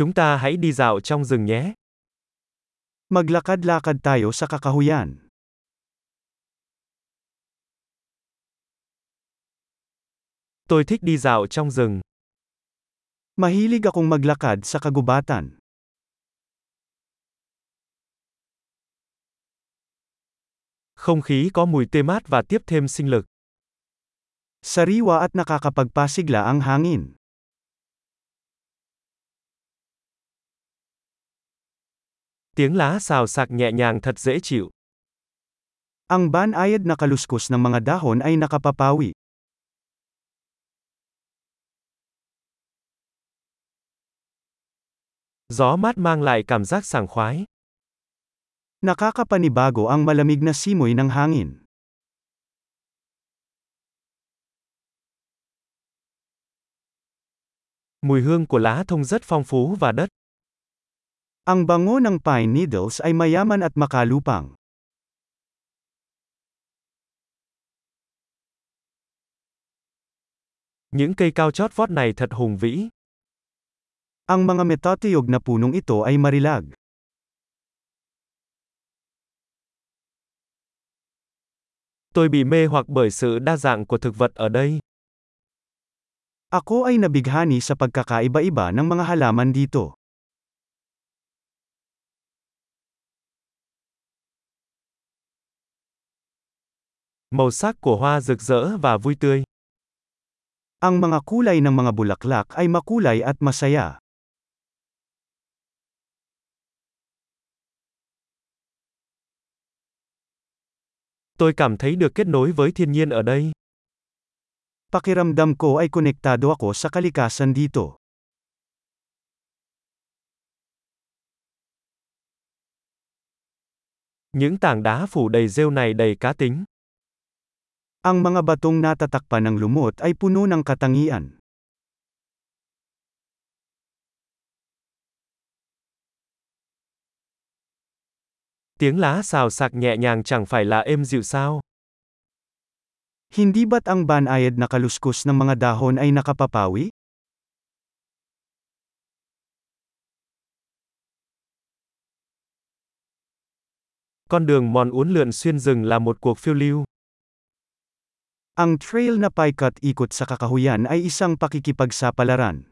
Chúng ta hãy đi dạo trong rừng nhé. Maglakad-lakad tayo sa kakahuyan. Tôi thích đi dạo trong rừng. Mahilig akong maglakad sa kagubatan. Không khí có mùi tê mát và tiếp thêm sinh lực. Sariwa at nakakapagpasigla ang hangin. Tiếng lá xào xạc nhẹ nhàng thật dễ chịu. Ang banayad na kaluskus ng mga dahon ay nakapapawi. Gió mát mang lại cảm giác sảng khoái. Nakakapanibago ang malamig na simoy ng hangin. Mùi hương của lá thông rất phong phú và đất. Ang bango ng pine needles ay mayaman at makalupang. Những cây cao chót vót này thật hùng vĩ. Ang mga metatiyog na punong ito ay marilag. Tôi bị mê hoặc bởi sự đa dạng của thực vật ở đây. Ako ay nabighani sa pagkakaiba-iba ng mga halaman dito. Màu sắc của hoa rực rỡ và vui tươi. Ang mga kulay ng mga bulaklak ay makulay at masaya. Tôi cảm thấy được kết nối với thiên nhiên ở đây. Pakiramdam ko ay konektado ako sa kalikasan dito. Những tảng đá phủ đầy rêu này đầy cá tính. Ang mga batong natatakpan ng lumot ay puno ng katangian. Tiếng lá xào xạc nhẹ nhàng chẳng phải là êm dịu sao? Hindi ba't ang banayad na kaluskus ng mga dahon ay nakapapawi? Con đường mòn uốn lượn xuyên rừng là một cuộc phiêu lưu. Ang trail na paikat-ikot sa kakahuyan ay isang pakikipagsapalaran.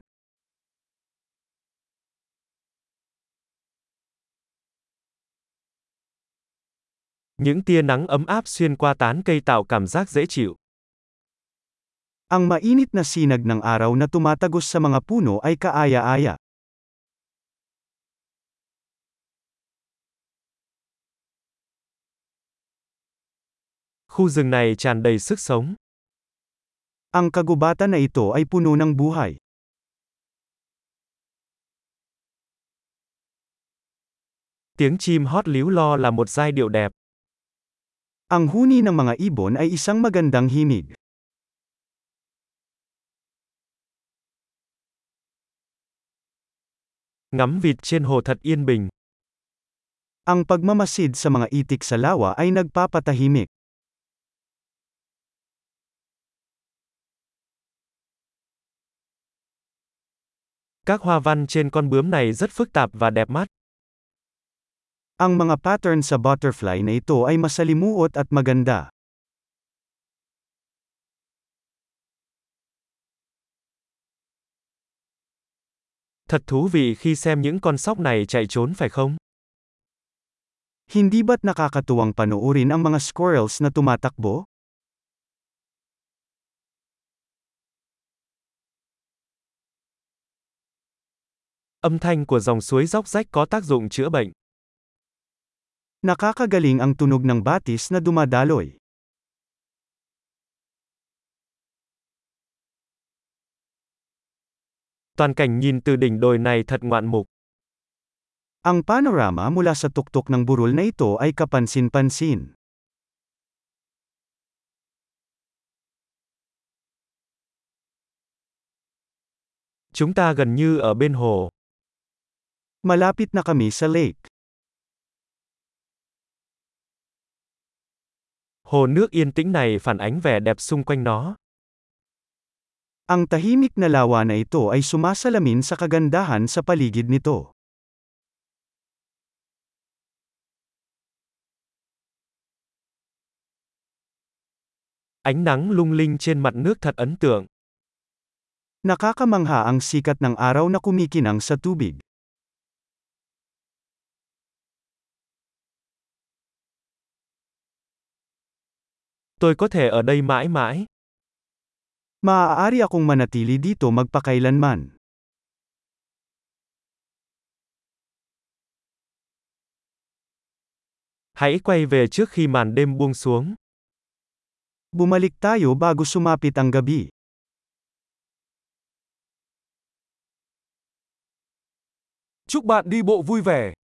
Những tia nắng ấm áp xuyên qua tán cây tạo cảm giác dễ chịu. Ang mainit na sinag ng araw na tumatagos sa mga puno ay kaaya-aya. Khu rừng này tràn đầy sức sống. Ang kagubatan na ito ay puno ng buhay. Tiếng chim hót líu lo là một giai điệu đẹp. Ang huni ng mga ibon ay isang magandang himig. Ngắm vịt trên hồ thật yên bình. Ang pagmamasid sa mga itik sa lawa ay nagpapatahimik. Các hoa văn trên con bướm này rất phức tạp và đẹp mắt. Ang mga pattern sa butterfly na ito ay masalimuot at maganda. Thật thú vị khi xem những con sóc này chạy trốn phải không? Hindi ba't nakakatuwang panoorin ang mga squirrels na tumatakbo? Âm thanh của dòng suối róc rách có tác dụng chữa bệnh. Nakakagaling ang tunog ng batis na dumadaloy. Toàn cảnh nhìn từ đỉnh đồi này thật ngoạn mục. Ang panorama mula sa tuktok ng burol na ito ay kapansin-pansin. Chúng ta gần như ở bên hồ. Malapit na kami sa lake. Hồ nước yên tĩnh này phản ánh vẻ đẹp xung quanh nó. Ang tahimik na lawa na ito ay sumasalamin sa kagandahan sa paligid nito. Ánh nắng lung linh trên mặt nước thật ấn tượng. Nakakamangha ang sikat ng araw na kumikinang sa tubig. Tôi có thể ở đây mãi mãi. Maaari akong manatili dito magpakailanman. Hãy quay về trước khi màn đêm buông xuống. Bumalik tayo bago sumapit ang gabi. Chúc bạn đi bộ vui vẻ.